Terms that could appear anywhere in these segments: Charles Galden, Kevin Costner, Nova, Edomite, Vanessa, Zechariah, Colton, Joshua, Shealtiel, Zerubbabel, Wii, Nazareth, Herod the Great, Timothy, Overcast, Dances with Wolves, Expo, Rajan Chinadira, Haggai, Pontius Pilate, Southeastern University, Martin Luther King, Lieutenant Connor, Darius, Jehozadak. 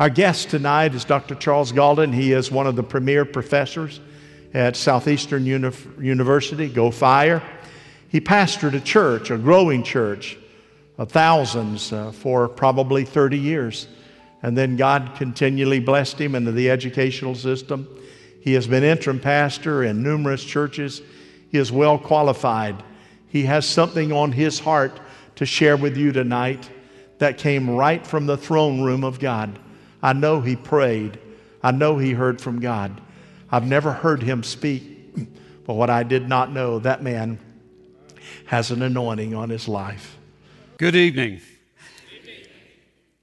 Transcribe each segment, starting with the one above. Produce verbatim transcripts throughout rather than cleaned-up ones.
Our guest tonight is Doctor Charles Galden. He is one of the premier professors at Southeastern Uni- University, Go Fire. He pastored a church, a growing church of thousands uh, for probably thirty years. And then God continually blessed him into the educational system. He has been interim pastor in numerous churches. He is well qualified. He has something on his heart to share with you tonight that came right from the throne room of God. I know he prayed. I know he heard from God. I've never heard him speak, but what I did not know, that man has an anointing on his life. Good evening.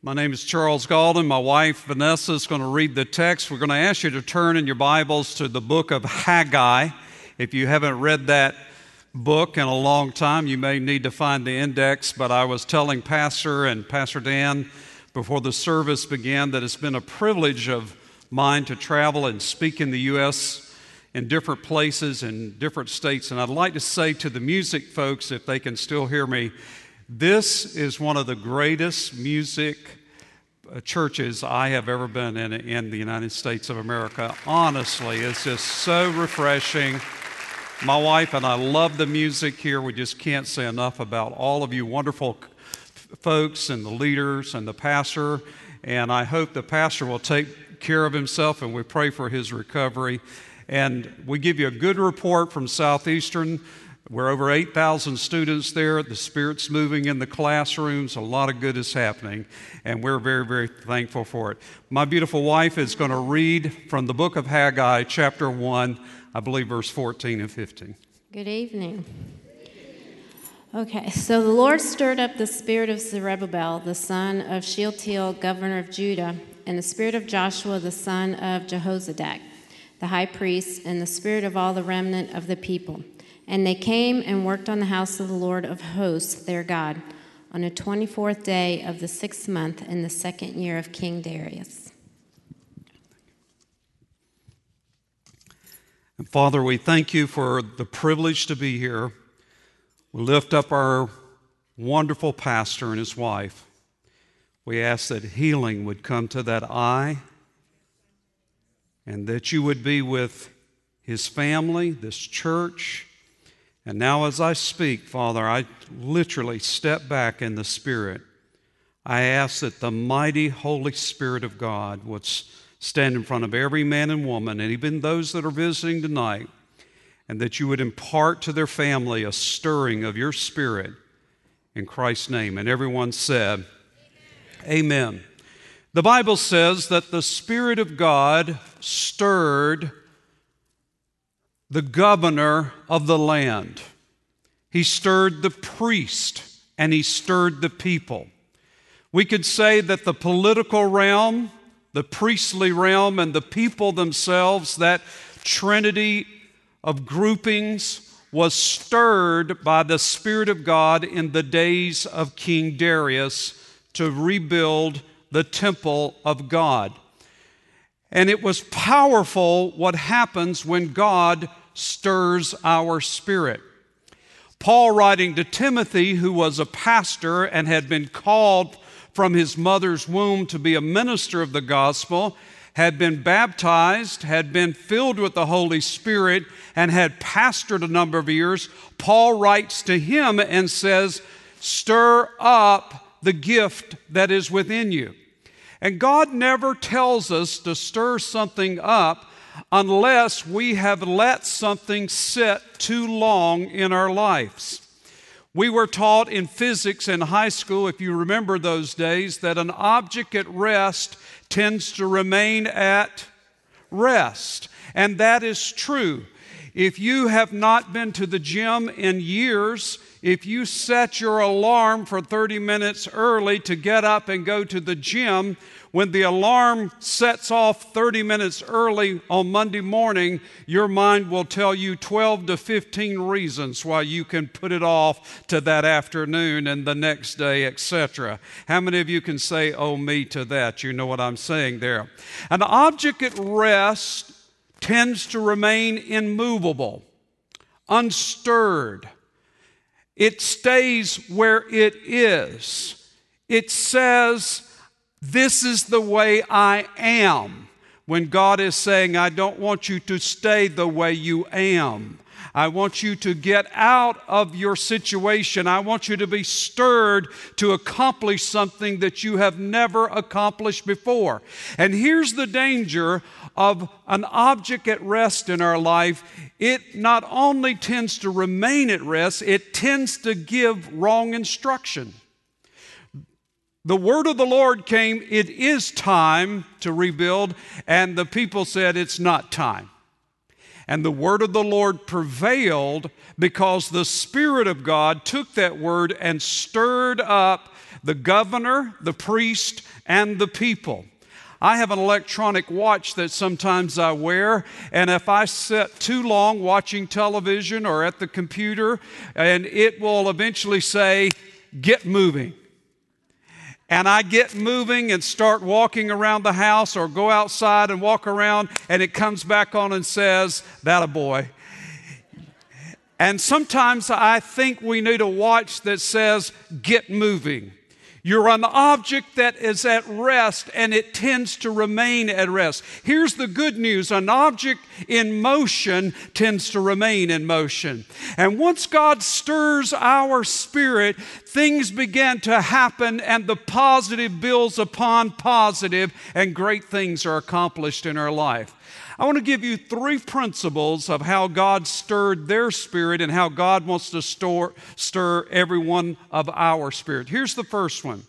My name is Charles Galden. My wife, Vanessa, is going to read the text. We're going to ask you to turn in your Bibles to the book of Haggai. If you haven't read that book in a long time, you may need to find the index. But I was telling Pastor and Pastor Dan before the service began that it's been a privilege of mine to travel and speak in the U S in different places and different states. And I'd like to say to the music folks, if they can still hear me, this is one of the greatest music churches I have ever been in in the United States of America. Honestly, it's just so refreshing. My wife and I love the music here. We just can't say enough about all of you wonderful folks and the leaders and the pastor. And I hope the pastor will take care of himself, and we pray for his recovery. And we give you a good report from Southeastern. We're over eight thousand students there. The Spirit's moving in the classrooms. A lot of good is happening, and we're very, very thankful for it. My beautiful wife is going to read from the book of Haggai, chapter one, I believe verse fourteen and fifteen. Good evening. Okay, so the Lord stirred up the spirit of Zerubbabel, the son of Shealtiel, governor of Judah, and the spirit of Joshua, the son of Jehozadak, the high priest, and the spirit of all the remnant of the people. And they came and worked on the house of the Lord of hosts, their God, on the twenty-fourth day of the sixth month in the second year of King Darius. And Father, we thank you for the privilege to be here. We lift up our wonderful pastor and his wife. We ask that healing would come to that eye and that you would be with his family, this church. And now as I speak, Father, I literally step back in the Spirit. I ask that the mighty Holy Spirit of God would stand in front of every man and woman, and even those that are visiting tonight, and that you would impart to their family a stirring of your Spirit in Christ's name. And everyone said, Amen. Amen. The Bible says that the Spirit of God stirred the governor of the land. He stirred the priest and he stirred the people. We could say that the political realm, the priestly realm, and the people themselves, that trinity of groupings, was stirred by the Spirit of God in the days of King Darius to rebuild the temple of God. And it was powerful what happens when God stirs our spirit. Paul, writing to Timothy, who was a pastor and had been called from his mother's womb to be a minister of the gospel, had been baptized, had been filled with the Holy Spirit, and had pastored a number of years, Paul writes to him and says, "Stir up the gift that is within you." And God never tells us to stir something up unless we have let something sit too long in our lives. We were taught in physics in high school, if you remember those days, that an object at rest tends to remain at rest. And that is true. If you have not been to the gym in years, if you set your alarm for thirty minutes early to get up and go to the gym, when the alarm sets off thirty minutes early on Monday morning, your mind will tell you twelve to fifteen reasons why you can put it off to that afternoon and the next day, et cetera. How many of you can say, "Oh, me," to that? You know what I'm saying there. An object at rest tends to remain immovable, unstirred. It stays where it is. It says, This is the way I am. When God is saying, I don't want you to stay the way you am. I want you to get out of your situation. I want you to be stirred to accomplish something that you have never accomplished before. And here's the danger of an object at rest in our life. It not only tends to remain at rest, it tends to give wrong instruction. The word of the Lord came, it is time to rebuild, and the people said it's not time. And the word of the Lord prevailed because the Spirit of God took that word and stirred up the governor, the priest, and the people. I have an electronic watch that sometimes I wear, and if I sit too long watching television or at the computer, and it will eventually say, get moving. And I get moving and start walking around the house or go outside and walk around, and it comes back on and says, "That boy." And sometimes I think we need a watch that says, "Get moving." You're an object that is at rest, and it tends to remain at rest. Here's the good news. An object in motion tends to remain in motion. And once God stirs our spirit, things begin to happen, and the positive builds upon positive, and great things are accomplished in our life. I want to give you three principles of how God stirred their spirit and how God wants to stir, stir every one of our spirit. Here's the first one,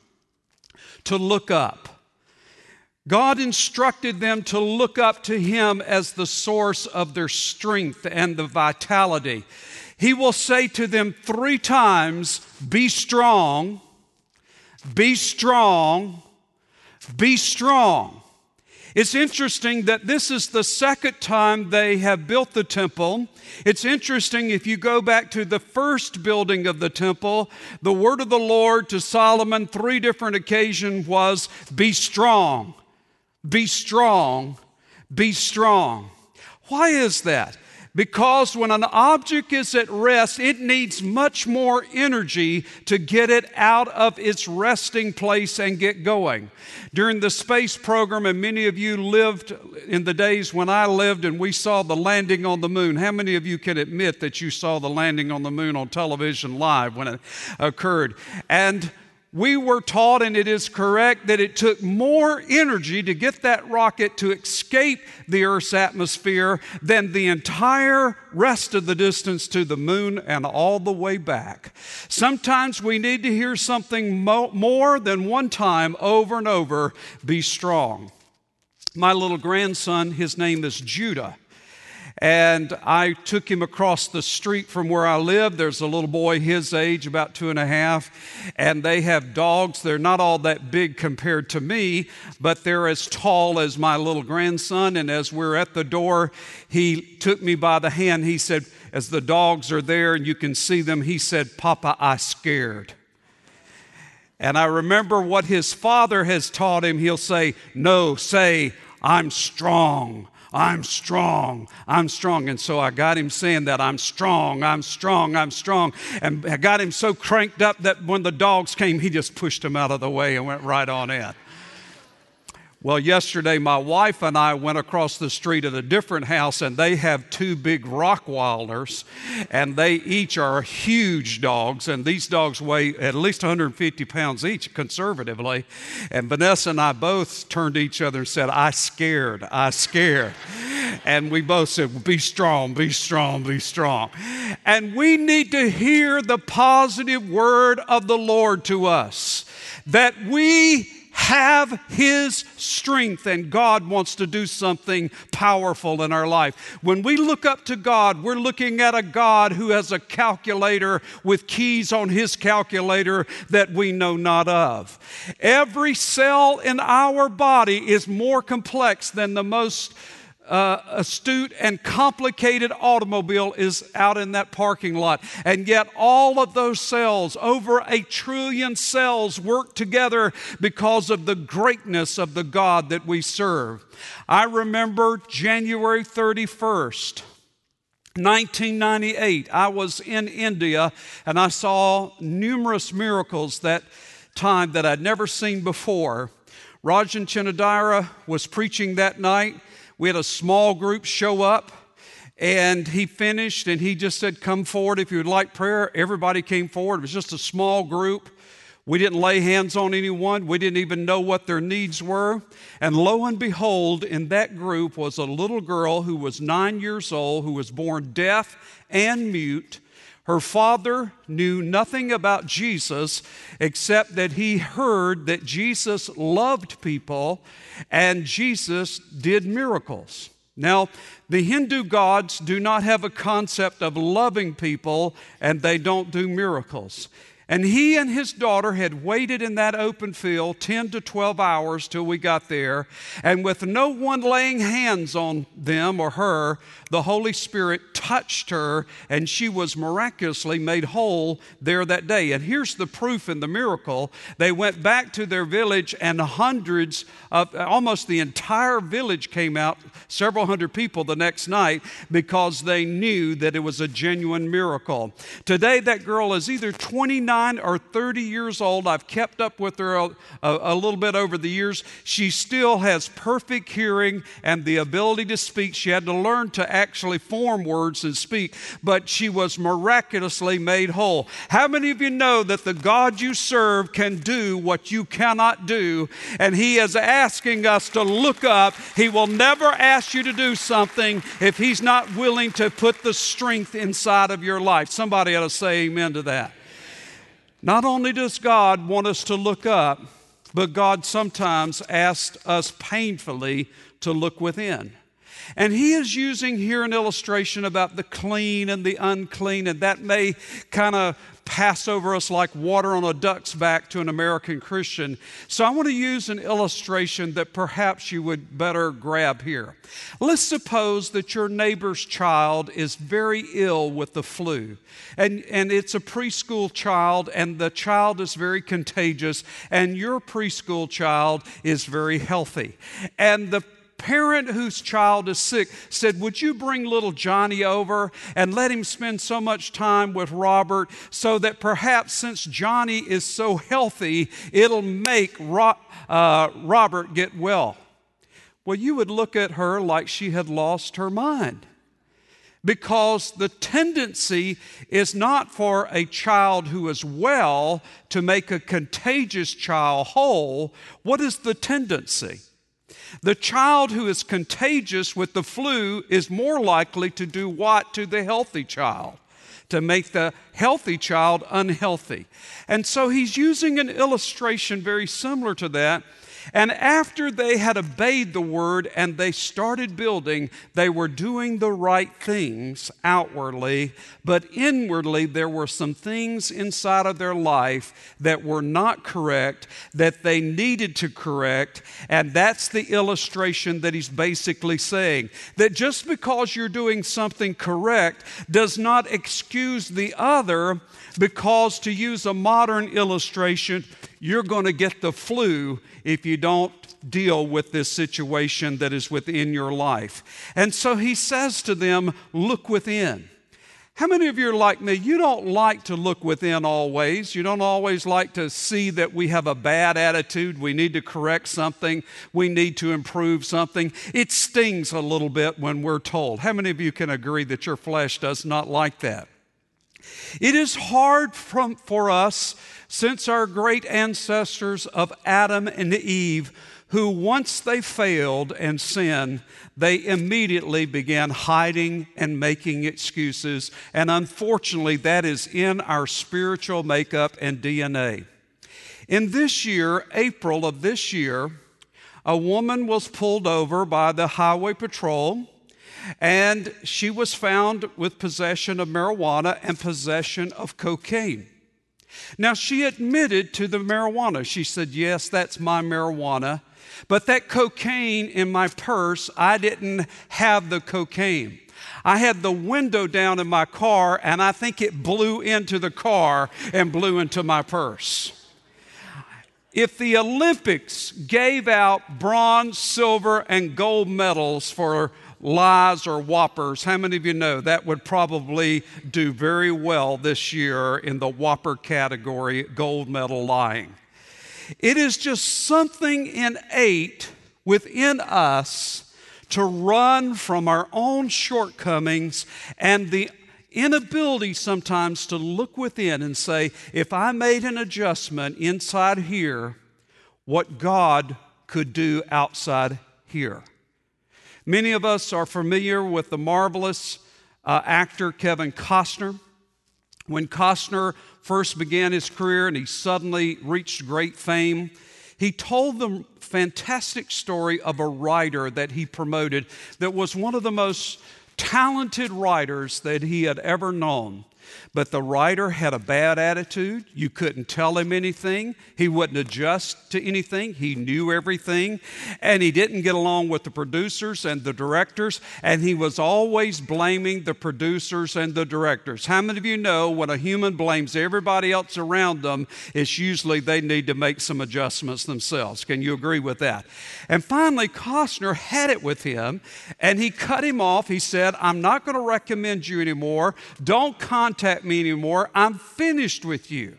to look up. God instructed them to look up to Him as the source of their strength and the vitality. He will say to them three times, be strong, be strong, be strong. It's interesting that this is the second time they have built the temple. It's interesting if you go back to the first building of the temple, the word of the Lord to Solomon three different occasions was, be strong, be strong, be strong. Why is that? Because when an object is at rest, it needs much more energy to get it out of its resting place and get going. During the space program, and many of you lived in the days when I lived and we saw the landing on the moon. How many of you can admit that you saw the landing on the moon on television live when it occurred? And we were taught, and it is correct, that it took more energy to get that rocket to escape the Earth's atmosphere than the entire rest of the distance to the moon and all the way back. Sometimes we need to hear something mo- more than one time over and over, be strong. My little grandson, his name is Judah. And I took him across the street from where I live. There's a little boy his age, about two and a half, and they have dogs. They're not all that big compared to me, but they're as tall as my little grandson. And as we're at the door, he took me by the hand. He said, as the dogs are there and you can see them, he said, Papa, I'm scared. And I remember what his father has taught him. He'll say, no, say, I'm strong. I'm strong, I'm strong. And so I got him saying that, I'm strong, I'm strong, I'm strong. And I got him so cranked up that when the dogs came, he just pushed them out of the way and went right on in. Well, yesterday my wife and I went across the street at a different house, and they have two big Rockwilders, and they each are huge dogs, and these dogs weigh at least one hundred fifty pounds each, conservatively. And Vanessa and I both turned to each other and said, I scared, I scared. And we both said, be strong, be strong, be strong. And we need to hear the positive word of the Lord to us, that we have His strength, and God wants to do something powerful in our life. When we look up to God, we're looking at a God who has a calculator with keys on His calculator that we know not of. Every cell in our body is more complex than the most Uh, astute and complicated automobile is out in that parking lot. And yet all of those cells, over a trillion cells, work together because of the greatness of the God that we serve. I remember January thirty-first, nineteen ninety-eight. I was in India, and I saw numerous miracles that time that I'd never seen before. Rajan Chinadira was preaching that night. We had a small group show up, and he finished, and he just said, come forward if you would like prayer. Everybody came forward. It was just a small group. We didn't lay hands on anyone. We didn't even know what their needs were. And lo and behold, in that group was a little girl who was nine years old, who was born deaf and mute. Her father knew nothing about Jesus except that he heard that Jesus loved people and Jesus did miracles. Now, the Hindu gods do not have a concept of loving people, and they don't do miracles. And he and his daughter had waited in that open field ten to twelve hours till we got there. And with no one laying hands on them or her, the Holy Spirit touched her, and she was miraculously made whole there that day. And here's the proof in the miracle. They went back to their village, and hundreds of, almost the entire village came out, several hundred people the next night, because they knew that it was a genuine miracle. Today, that girl is either twenty-nine or thirty years old. I've kept up with her a, a, a little bit over the years. She still has perfect hearing and the ability to speak. She had to learn to actually form words and speak, but she was miraculously made whole. How many of you know that the God you serve can do what you cannot do, and he is asking us to look up? He will never ask you to do something if he's not willing to put the strength inside of your life. Somebody ought to say amen to that. Not only does God want us to look up, but God sometimes asks us painfully to look within. And he is using here an illustration about the clean and the unclean, and that may kind of pass over us like water on a duck's back to an American Christian. So I want to use an illustration that perhaps you would better grab here. Let's suppose that your neighbor's child is very ill with the flu, and, and it's a preschool child, and the child is very contagious, and your preschool child is very healthy. And the parent whose child is sick said, would you bring little Johnny over and let him spend so much time with Robert so that perhaps since Johnny is so healthy, it'll make Ro- uh, Robert get well? Well, you would look at her like she had lost her mind, because the tendency is not for a child who is well to make a contagious child whole. What is the tendency? The child who is contagious with the flu is more likely to do what to the healthy child? To make the healthy child unhealthy. And so he's using an illustration very similar to that. And after they had obeyed the word and they started building, they were doing the right things outwardly, but inwardly there were some things inside of their life that were not correct, that they needed to correct, and that's the illustration that he's basically saying. That just because you're doing something correct does not excuse the other, because to use a modern illustration, you're going to get the flu if you don't deal with this situation that is within your life. And so he says to them, look within. How many of you are like me? You don't like to look within always. You don't always like to see that we have a bad attitude. We need to correct something. We need to improve something. It stings a little bit when we're told. How many of you can agree that your flesh does not like that? It is hard from, for us, since our great ancestors of Adam and Eve, who once they failed and sinned, they immediately began hiding and making excuses. And unfortunately, that is in our spiritual makeup and D N A. In this year, April of this year, a woman was pulled over by the highway patrol, and she was found with possession of marijuana and possession of cocaine. Now, she admitted to the marijuana. She said, yes, that's my marijuana, but that cocaine in my purse, I didn't have the cocaine. I had the window down in my car, and I think it blew into the car and blew into my purse. If the Olympics gave out bronze, silver, and gold medals for lies or whoppers, how many of you know that would probably do very well this year in the whopper category, gold medal lying? It is just something innate within us to run from our own shortcomings and the inability sometimes to look within and say, if I made an adjustment inside here, what God could do outside here. Many of us are familiar with the marvelous uh, actor Kevin Costner. When Costner first began his career and he suddenly reached great fame, he told the fantastic story of a writer that he promoted that was one of the most talented writers that he had ever known. But the writer had a bad attitude. You couldn't tell him anything. He wouldn't adjust to anything. He knew everything. And he didn't get along with the producers and the directors. And he was always blaming the producers and the directors. How many of you know when a human blames everybody else around them, it's usually they need to make some adjustments themselves? Can you agree with that? And finally, Costner had it with him, and he cut him off. He said, I'm not going to recommend you anymore. Don't contact Contact me anymore. I'm finished with you.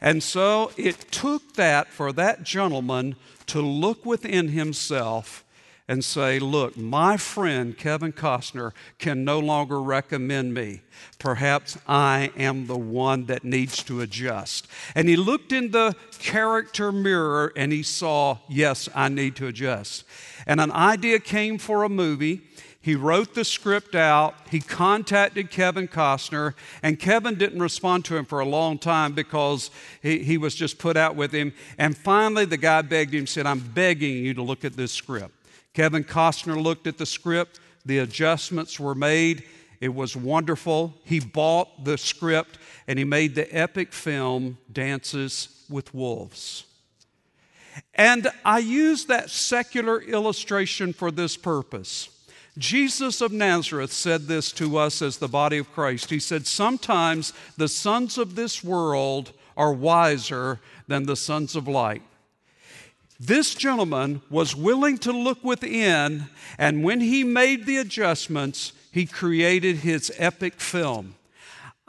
And so it took that for that gentleman to look within himself and say, look, my friend Kevin Costner can no longer recommend me. Perhaps I am the one that needs to adjust. And he looked in the character mirror and he saw, yes, I need to adjust. And an idea came for a movie. He wrote the script out. He contacted Kevin Costner, and Kevin didn't respond to him for a long time because he, he was just put out with him. And finally, the guy begged him, said, I'm begging you to look at this script. Kevin Costner looked at the script. The adjustments were made. It was wonderful. He bought the script, and he made the epic film Dances with Wolves. And I use that secular illustration for this purpose. Jesus of Nazareth said this to us as the body of Christ. He said, sometimes the sons of this world are wiser than the sons of light. This gentleman was willing to look within, and when he made the adjustments, he created his epic film.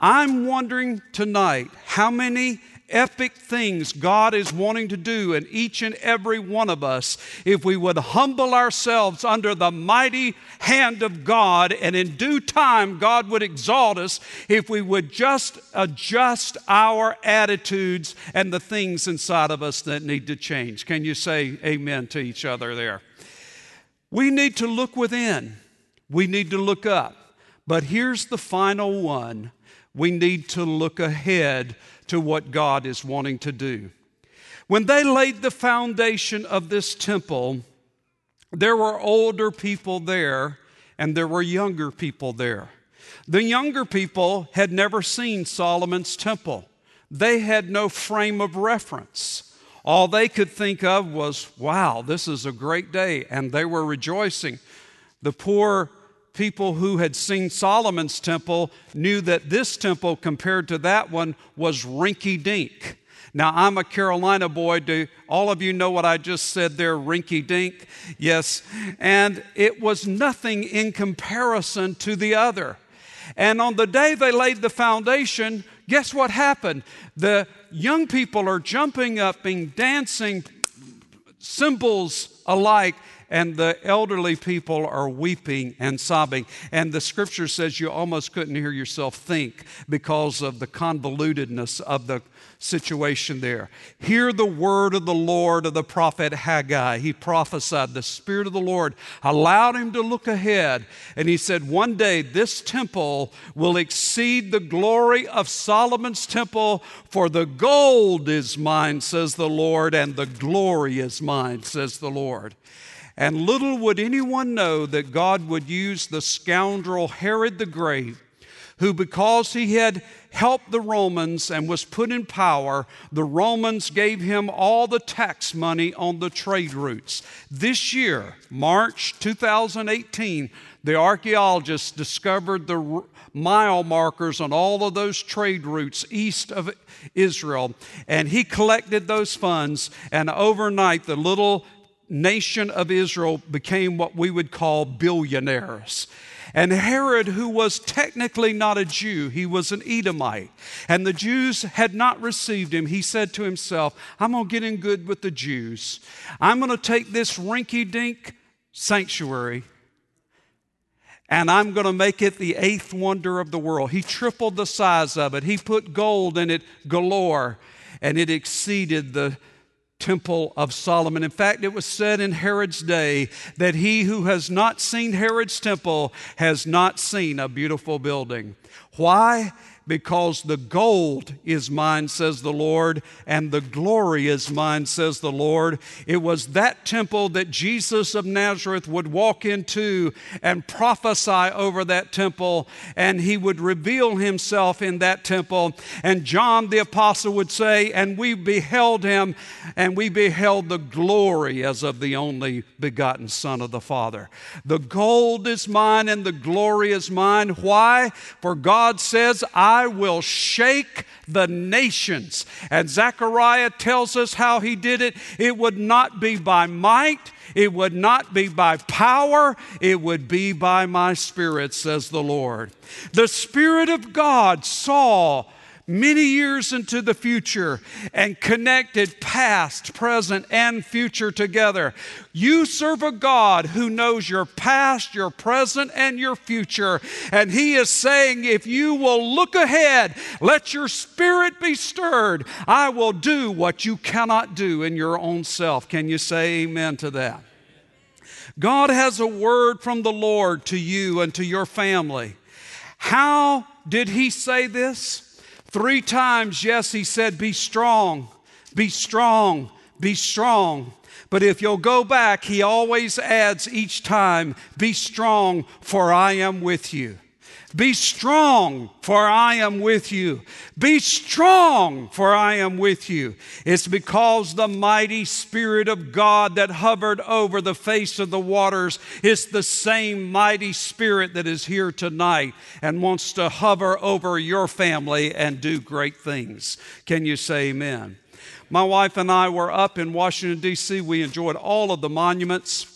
I'm wondering tonight how many epic things God is wanting to do in each and every one of us if we would humble ourselves under the mighty hand of God, and in due time God would exalt us if we would just adjust our attitudes and the things inside of us that need to change. Can you say amen to each other there? We need to look within. We need to look up. But here's the final one. We need to look ahead to what God is wanting to do. When they laid the foundation of this temple, there were older people there and there were younger people there. The younger people had never seen Solomon's temple. They had no frame of reference. All they could think of was, wow, this is a great day, and they were rejoicing. The poor people who had seen Solomon's temple knew that this temple compared to that one was rinky-dink. Now, I'm a Carolina boy. Do all of you know what I just said there, rinky-dink? Yes. And it was nothing in comparison to the other. And on the day they laid the foundation, guess what happened? The young people are jumping up and dancing, cymbals alike, and the elderly people are weeping and sobbing. And the scripture says you almost couldn't hear yourself think because of the convolutedness of the situation there. Hear the word of the Lord of the prophet Haggai. He prophesied. The Spirit of the Lord allowed him to look ahead. And he said, one day this temple will exceed the glory of Solomon's temple, for the gold is mine, says the Lord, and the glory is mine, says the Lord. And little would anyone know that God would use the scoundrel Herod the Great, who, because he had helped the Romans and was put in power, the Romans gave him all the tax money on the trade routes. This year, March two thousand eighteen, the archaeologists discovered the mile markers on all of those trade routes east of Israel, and he collected those funds, and overnight the little nation of Israel became what we would call billionaires. And Herod, who was technically not a Jew, he was an Edomite, and the Jews had not received him. He said to himself, I'm going to get in good with the Jews. I'm going to take this rinky-dink sanctuary, and I'm going to make it the eighth wonder of the world. He tripled the size of it. He put gold in it galore, and it exceeded the Temple of Solomon. In fact, it was said in Herod's day that he who has not seen Herod's temple has not seen a beautiful building. Why? Because the gold is mine, says the Lord, and the glory is mine, says the Lord. It was that temple that Jesus of Nazareth would walk into and prophesy over that temple, and he would reveal himself in that temple. And John the Apostle would say, and we beheld him, and we beheld the glory as of the only begotten Son of the Father. The gold is mine, and the glory is mine. Why? For God says, I I will shake the nations. And Zechariah tells us how he did it. It would not be by might. It would not be by power. It would be by my Spirit, says the Lord. The Spirit of God saw many years into the future and connected past, present, and future together. You serve a God who knows your past, your present, and your future. And he is saying, if you will look ahead, let your spirit be stirred. I will do what you cannot do in your own self. Can you say amen to that? God has a word from the Lord to you and to your family. How did he say this? Three times, yes, he said, be strong, be strong, be strong. But if you'll go back, he always adds each time, be strong, for I am with you. Be strong, for I am with you. Be strong, for I am with you. It's because the mighty Spirit of God that hovered over the face of the waters is the same mighty Spirit that is here tonight and wants to hover over your family and do great things. Can you say amen? My wife and I were up in Washington, D C We enjoyed all of the monuments.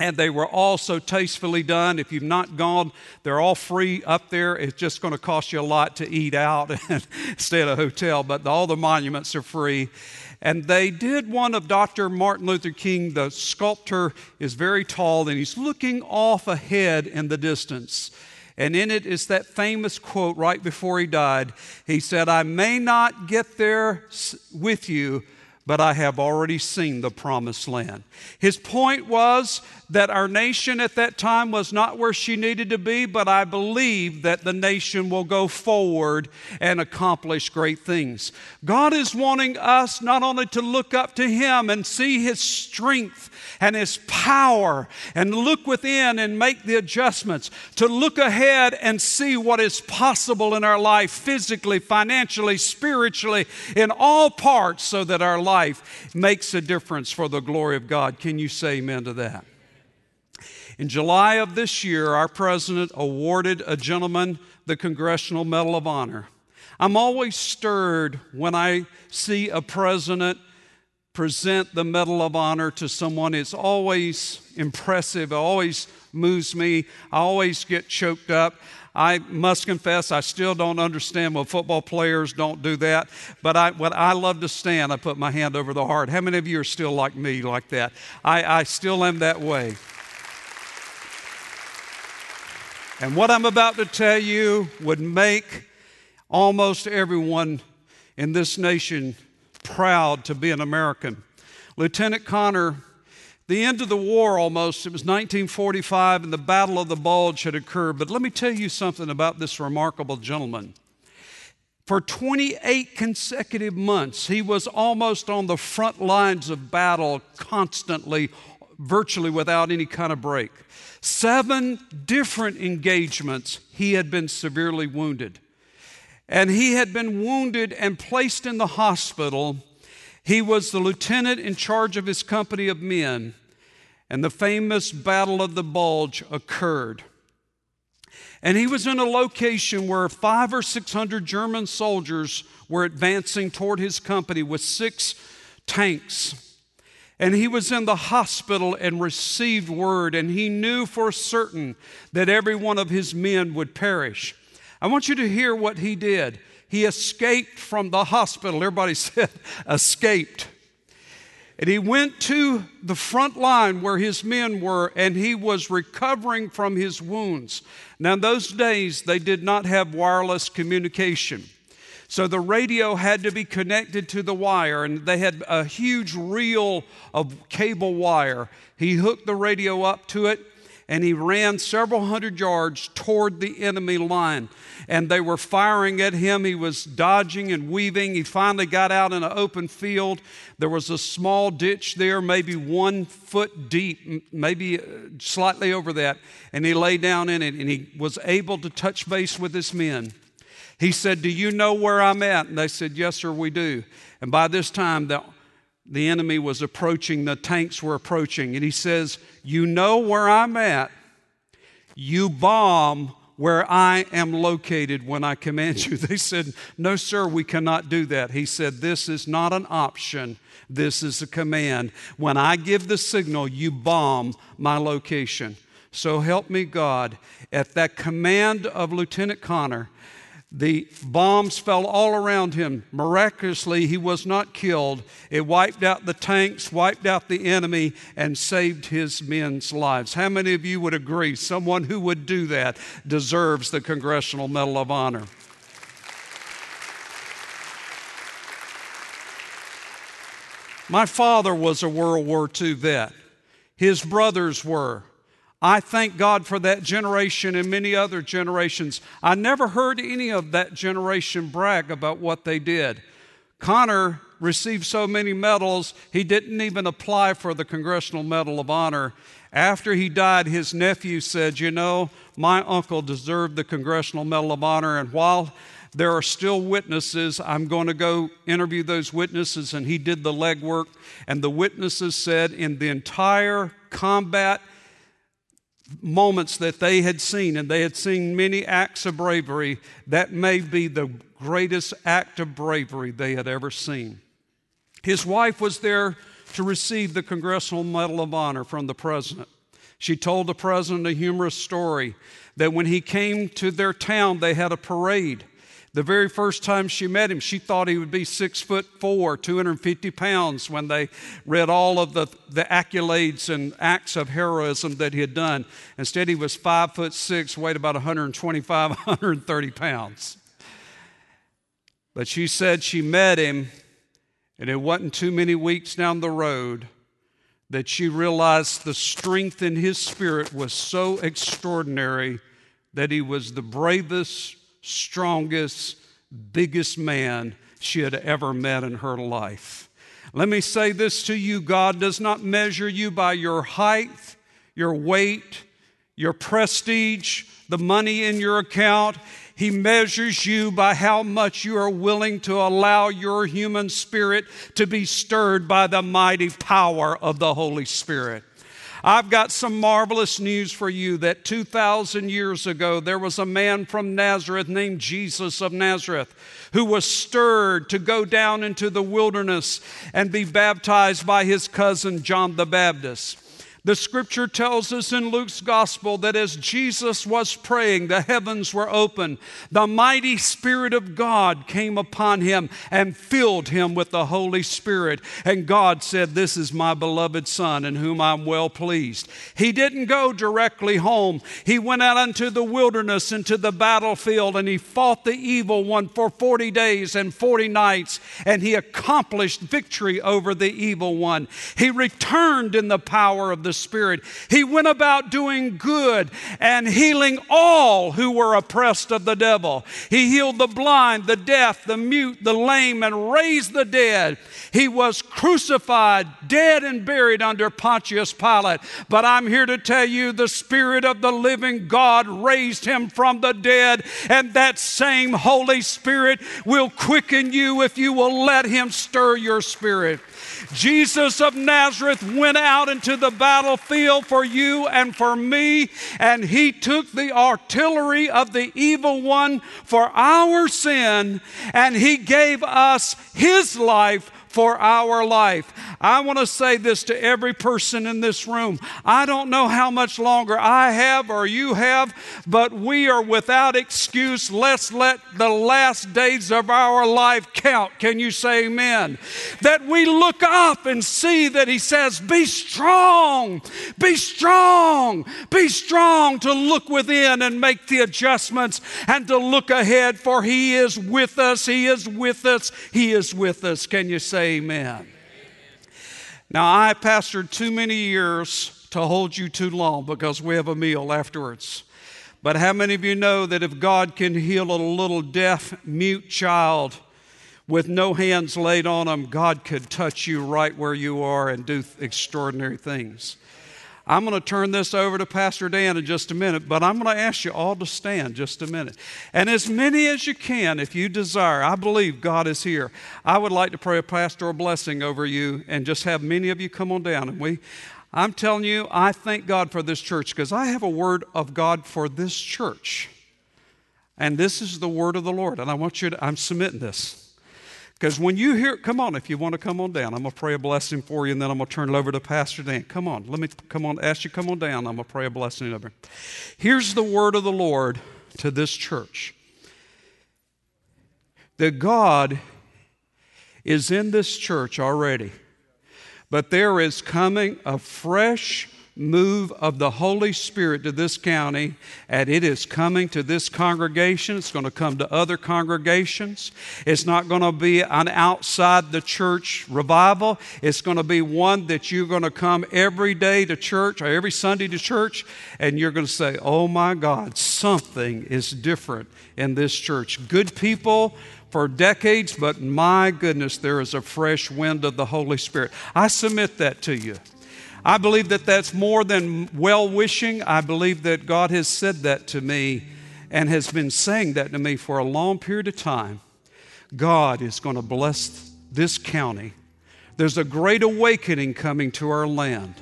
And they were all so tastefully done. If you've not gone, they're all free up there. It's just going to cost you a lot to eat out and stay at a hotel, but all the monuments are free. And they did one of Doctor Martin Luther King. The sculptor is very tall, and he's looking off ahead in the distance. And in it is that famous quote right before he died. He said, I may not get there with you, but I have already seen the promised land. His point was that our nation at that time was not where she needed to be, but I believe that the nation will go forward and accomplish great things. God is wanting us not only to look up to him and see his strength and his power and look within and make the adjustments, to look ahead and see what is possible in our life physically, financially, spiritually, in all parts, so that our life Life makes a difference for the glory of God. Can you say amen to that? In July of this year, our president awarded a gentleman the Congressional Medal of Honor. I'm always stirred when I see a president present the Medal of Honor to someone. It's always impressive. It always moves me. I always get choked up. I must confess, I still don't understand when football players don't do that. But I, when I love to stand, I put my hand over the heart. How many of you are still like me, like that? I, I still am that way. And what I'm about to tell you would make almost everyone in this nation proud to be an American. Lieutenant Connor, the end of the war almost, it was nineteen forty-five, and the Battle of the Bulge had occurred. But let me tell you something about this remarkable gentleman. For twenty-eight consecutive months, he was almost on the front lines of battle constantly, virtually without any kind of break. Seven different engagements, he had been severely wounded. And he had been wounded and placed in the hospital. He was the lieutenant in charge of his company of men, and the famous Battle of the Bulge occurred. And he was in a location where five or six hundred German soldiers were advancing toward his company with six tanks. And he was in the hospital and received word, and he knew for certain that every one of his men would perish. I want you to hear what he did. He escaped from the hospital. Everybody said, escaped. And he went to the front line where his men were, and he was recovering from his wounds. Now, in those days, they did not have wireless communication. So the radio had to be connected to the wire, and they had a huge reel of cable wire. He hooked the radio up to it, and he ran several hundred yards toward the enemy line. And they were firing at him. He was dodging and weaving. He finally got out in an open field. There was a small ditch there, maybe one foot deep, maybe slightly over that. And he lay down in it, and he was able to touch base with his men. He said, "Do you know where I'm at?" And they said, "Yes, sir, we do." And by this time, the, the enemy was approaching, the tanks were approaching. And he says, "You know where I'm at. You bomb where I am located when I command you." They said, "No, sir, we cannot do that." He said, "This is not an option. This is a command. When I give the signal, you bomb my location." So help me God, at that command of Lieutenant Connor, the bombs fell all around him. Miraculously, he was not killed. It wiped out the tanks, wiped out the enemy, and saved his men's lives. How many of you would agree someone who would do that deserves the Congressional Medal of Honor? My father was a World War Two vet. His brothers were. I thank God for that generation and many other generations. I never heard any of that generation brag about what they did. Connor received so many medals, he didn't even apply for the Congressional Medal of Honor. After he died, his nephew said, "You know, my uncle deserved the Congressional Medal of Honor, and while there are still witnesses, I'm going to go interview those witnesses." And he did the legwork, and the witnesses said in the entire combat moments that they had seen, and they had seen many acts of bravery, that may be the greatest act of bravery they had ever seen. His wife was there to receive the Congressional Medal of Honor from the president. She told the president a humorous story that when he came to their town, they had a parade. The very first time she met him, she thought he would be six foot four, two hundred fifty pounds, when they read all of the, the accolades and acts of heroism that he had done. Instead, he was five foot six, weighed about one twenty-five, one thirty pounds. But she said she met him, and it wasn't too many weeks down the road that she realized the strength in his spirit was so extraordinary that he was the bravest, strongest, biggest man she had ever met in her life. Let me say this to you: God does not measure you by your height, your weight, your prestige, the money in your account. He measures you by how much you are willing to allow your human spirit to be stirred by the mighty power of the Holy Spirit. I've got some marvelous news for you, that two thousand years ago, there was a man from Nazareth named Jesus of Nazareth who was stirred to go down into the wilderness and be baptized by his cousin John the Baptist. The scripture tells us in Luke's gospel that as Jesus was praying, the heavens were open. The mighty Spirit of God came upon him and filled him with the Holy Spirit. And God said, "This is my beloved Son in whom I'm well pleased." He didn't go directly home. He went out into the wilderness, into the battlefield, and he fought the evil one for forty days and forty nights, and he accomplished victory over the evil one. He returned in the power of the Spirit. He went about doing good and healing all who were oppressed of the devil. He healed the blind, the deaf, the mute, the lame, and raised the dead. He was crucified, dead, and buried under Pontius Pilate. But I'm here to tell you, the Spirit of the living God raised him from the dead, and that same Holy Spirit will quicken you if you will let him stir your spirit. Jesus of Nazareth went out into the battlefield for you and for me, and he took the artillery of the evil one for our sin, and he gave us his life for our life. I want to say this to every person in this room. I don't know how much longer I have or you have, but we are without excuse. Let's let the last days of our life count. Can you say amen? That we look up and see that he says, be strong, be strong, be strong to look within and make the adjustments and to look ahead, for he is with us, he is with us, he is with us. Can you say amen? Now, I pastored too many years to hold you too long because we have a meal afterwards. But how many of you know that if God can heal a little deaf, mute child with no hands laid on them, God could touch you right where you are and do extraordinary things? I'm going to turn this over to Pastor Dan in just a minute, but I'm going to ask you all to stand just a minute. And as many as you can, if you desire, I believe God is here. I would like to pray a pastoral blessing over you and just have many of you come on down. And we, I'm telling you, I thank God for this church, because I have a word of God for this church. And this is the word of the Lord. And I want you to, I'm submitting this. Because when you hear, come on, if you want to come on down, I'm going to pray a blessing for you, and then I'm going to turn it over to Pastor Dan. Come on, let me come on, ask you to come on down. I'm going to pray a blessing over you. Here's the word of the Lord to this church. That God is in this church already, but there is coming a fresh move of the Holy Spirit to this county, and it is coming to this congregation. It's going to come to other congregations. It's not going to be an outside the church revival. It's going to be one that you're going to come every day to church, or every Sunday to church, and you're going to say, oh my God, something is different in this church. Good people for decades, but my goodness, there is a fresh wind of the Holy Spirit. I submit that to you. I believe that that's more than well-wishing. I believe that God has said that to me and has been saying that to me for a long period of time. God is going to bless this county. There's a great awakening coming to our land.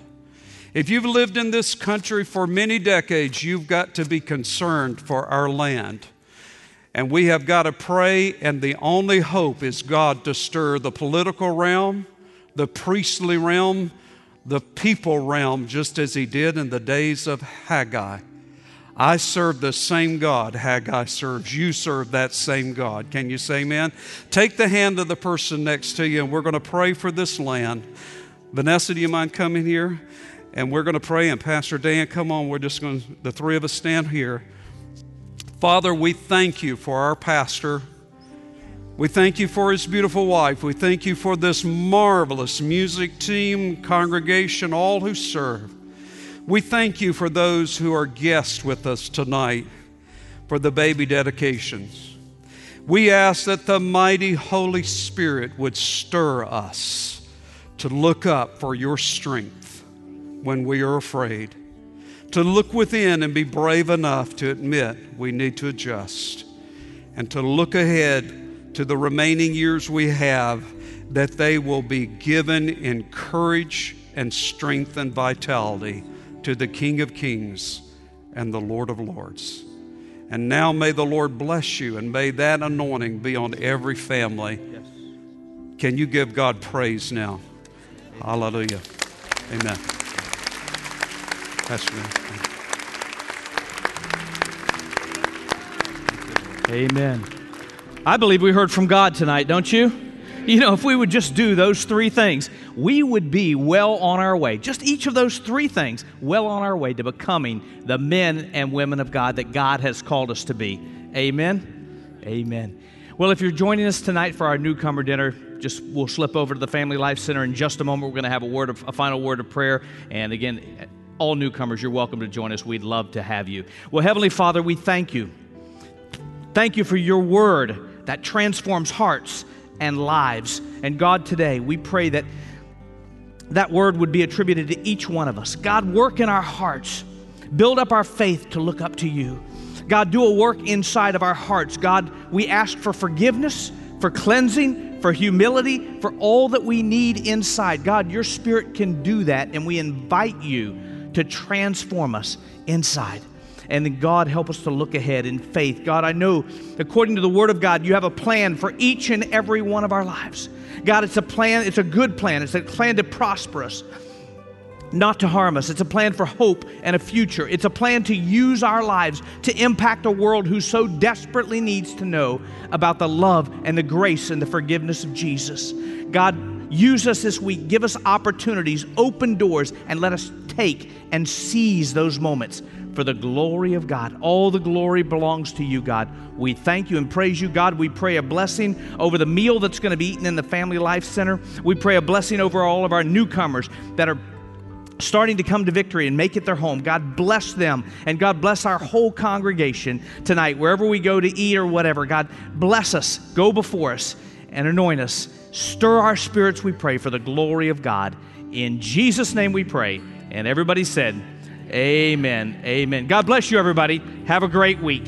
If you've lived in this country for many decades, you've got to be concerned for our land. And we have got to pray, and the only hope is God to stir the political realm, the priestly realm, the people realm, just as he did in the days of Haggai. I serve the same God Haggai serves. You serve that same God. Can you say amen? Take the hand of the person next to you, and we're going to pray for this land. Vanessa, do you mind coming here? And we're going to pray. And Pastor Dan, come on. We're just going to, the three of us stand here. Father, we thank you for our pastor. We thank you for his beautiful wife. We thank you for this marvelous music team, congregation, all who serve. We thank you for those who are guests with us tonight for the baby dedications. We ask that the mighty Holy Spirit would stir us to look up for your strength when we are afraid, to look within and be brave enough to admit we need to adjust, and to look ahead to the remaining years we have, that they will be given in courage and strength and vitality to the King of Kings and the Lord of Lords. And now may the Lord bless you, and may that anointing be on every family. Yes. Can you give God praise now? Amen. Hallelujah. Amen. Pastor Dan. Amen. I believe we heard from God tonight, don't you? You know, if we would just do those three things, we would be well on our way. Just each of those three things, well on our way to becoming the men and women of God that God has called us to be. Amen? Amen. Well, if you're joining us tonight for our newcomer dinner, just we'll slip over to the Family Life Center in just a moment. We're going to have a word of, a final word of prayer. And again, all newcomers, you're welcome to join us. We'd love to have you. Well, Heavenly Father, we thank you. Thank you for your word that transforms hearts and lives. And God, today we pray that that word would be attributed to each one of us. God, work in our hearts. Build up our faith to look up to you. God, do a work inside of our hearts. God, we ask for forgiveness, for cleansing, for humility, for all that we need inside. God, your Spirit can do that, and we invite you to transform us inside. And then, God, help us to look ahead in faith. God, I know, according to the Word of God, you have a plan for each and every one of our lives. God, it's a plan. It's a good plan. It's a plan to prosper us, not to harm us. It's a plan for hope and a future. It's a plan to use our lives to impact a world who so desperately needs to know about the love and the grace and the forgiveness of Jesus. God, use us this week. Give us opportunities, open doors, and let us take and seize those moments for the glory of God. All the glory belongs to you, God. We thank you and praise you, God. We pray a blessing over the meal that's going to be eaten in the Family Life Center. We pray a blessing over all of our newcomers that are starting to come to Victory and make it their home. God bless them, and God bless our whole congregation tonight, wherever we go to eat or whatever. God bless us, go before us, and anoint us. Stir our spirits, we pray, for the glory of God. In Jesus' name we pray. And everybody said, amen, amen. God bless you, everybody. Have a great week.